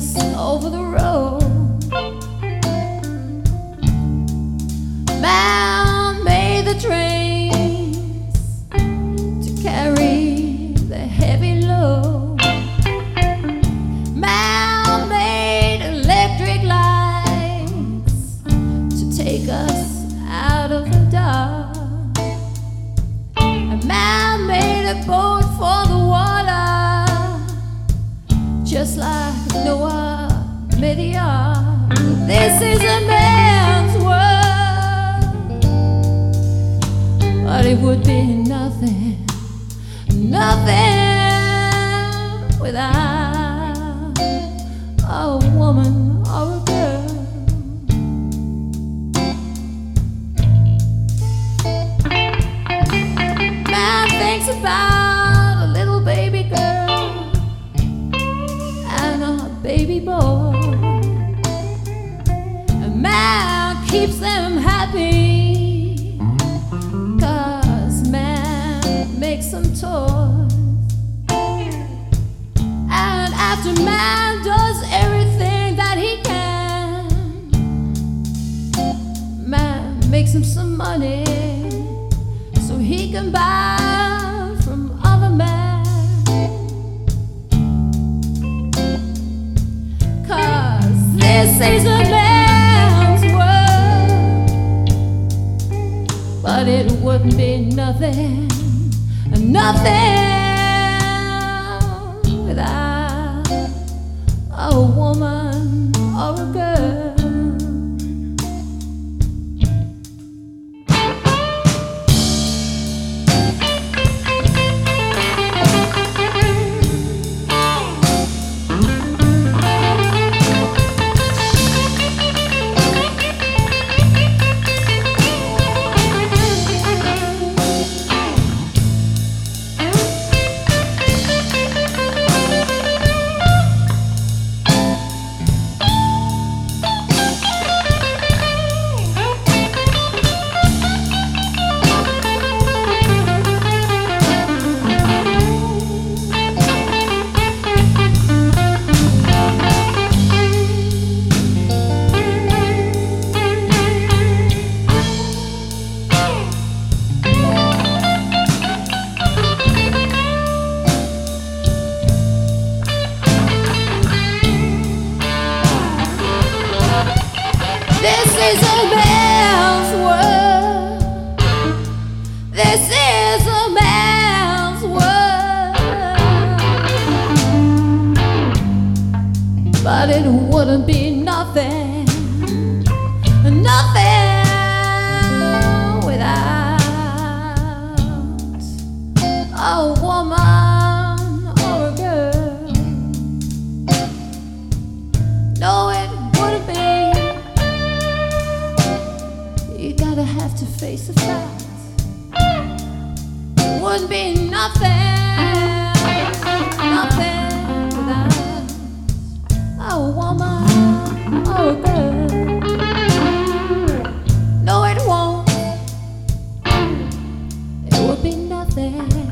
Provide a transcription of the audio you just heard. just over the road. Man made the trains to carry the heavy load. Man made electric lights to take us out of the dark. Man made a boat for the water, just like Noah made the ark. This is a man's world, but it would be nothing, nothing without a woman or a girl. About a little baby girl and a baby boy. A man keeps them happy, 'cause man makes them toys. And after man does everything that he can, man makes him some money so he can buy is a man's world, but it would be nothing, nothing without a woman or a girl. But it wouldn't be nothing, nothing without a woman or a girl. No, it wouldn't be. You gotta have to face the fact. It wouldn't be nothing, nothing. A woman or a girl. No, it won't. It would be nothing.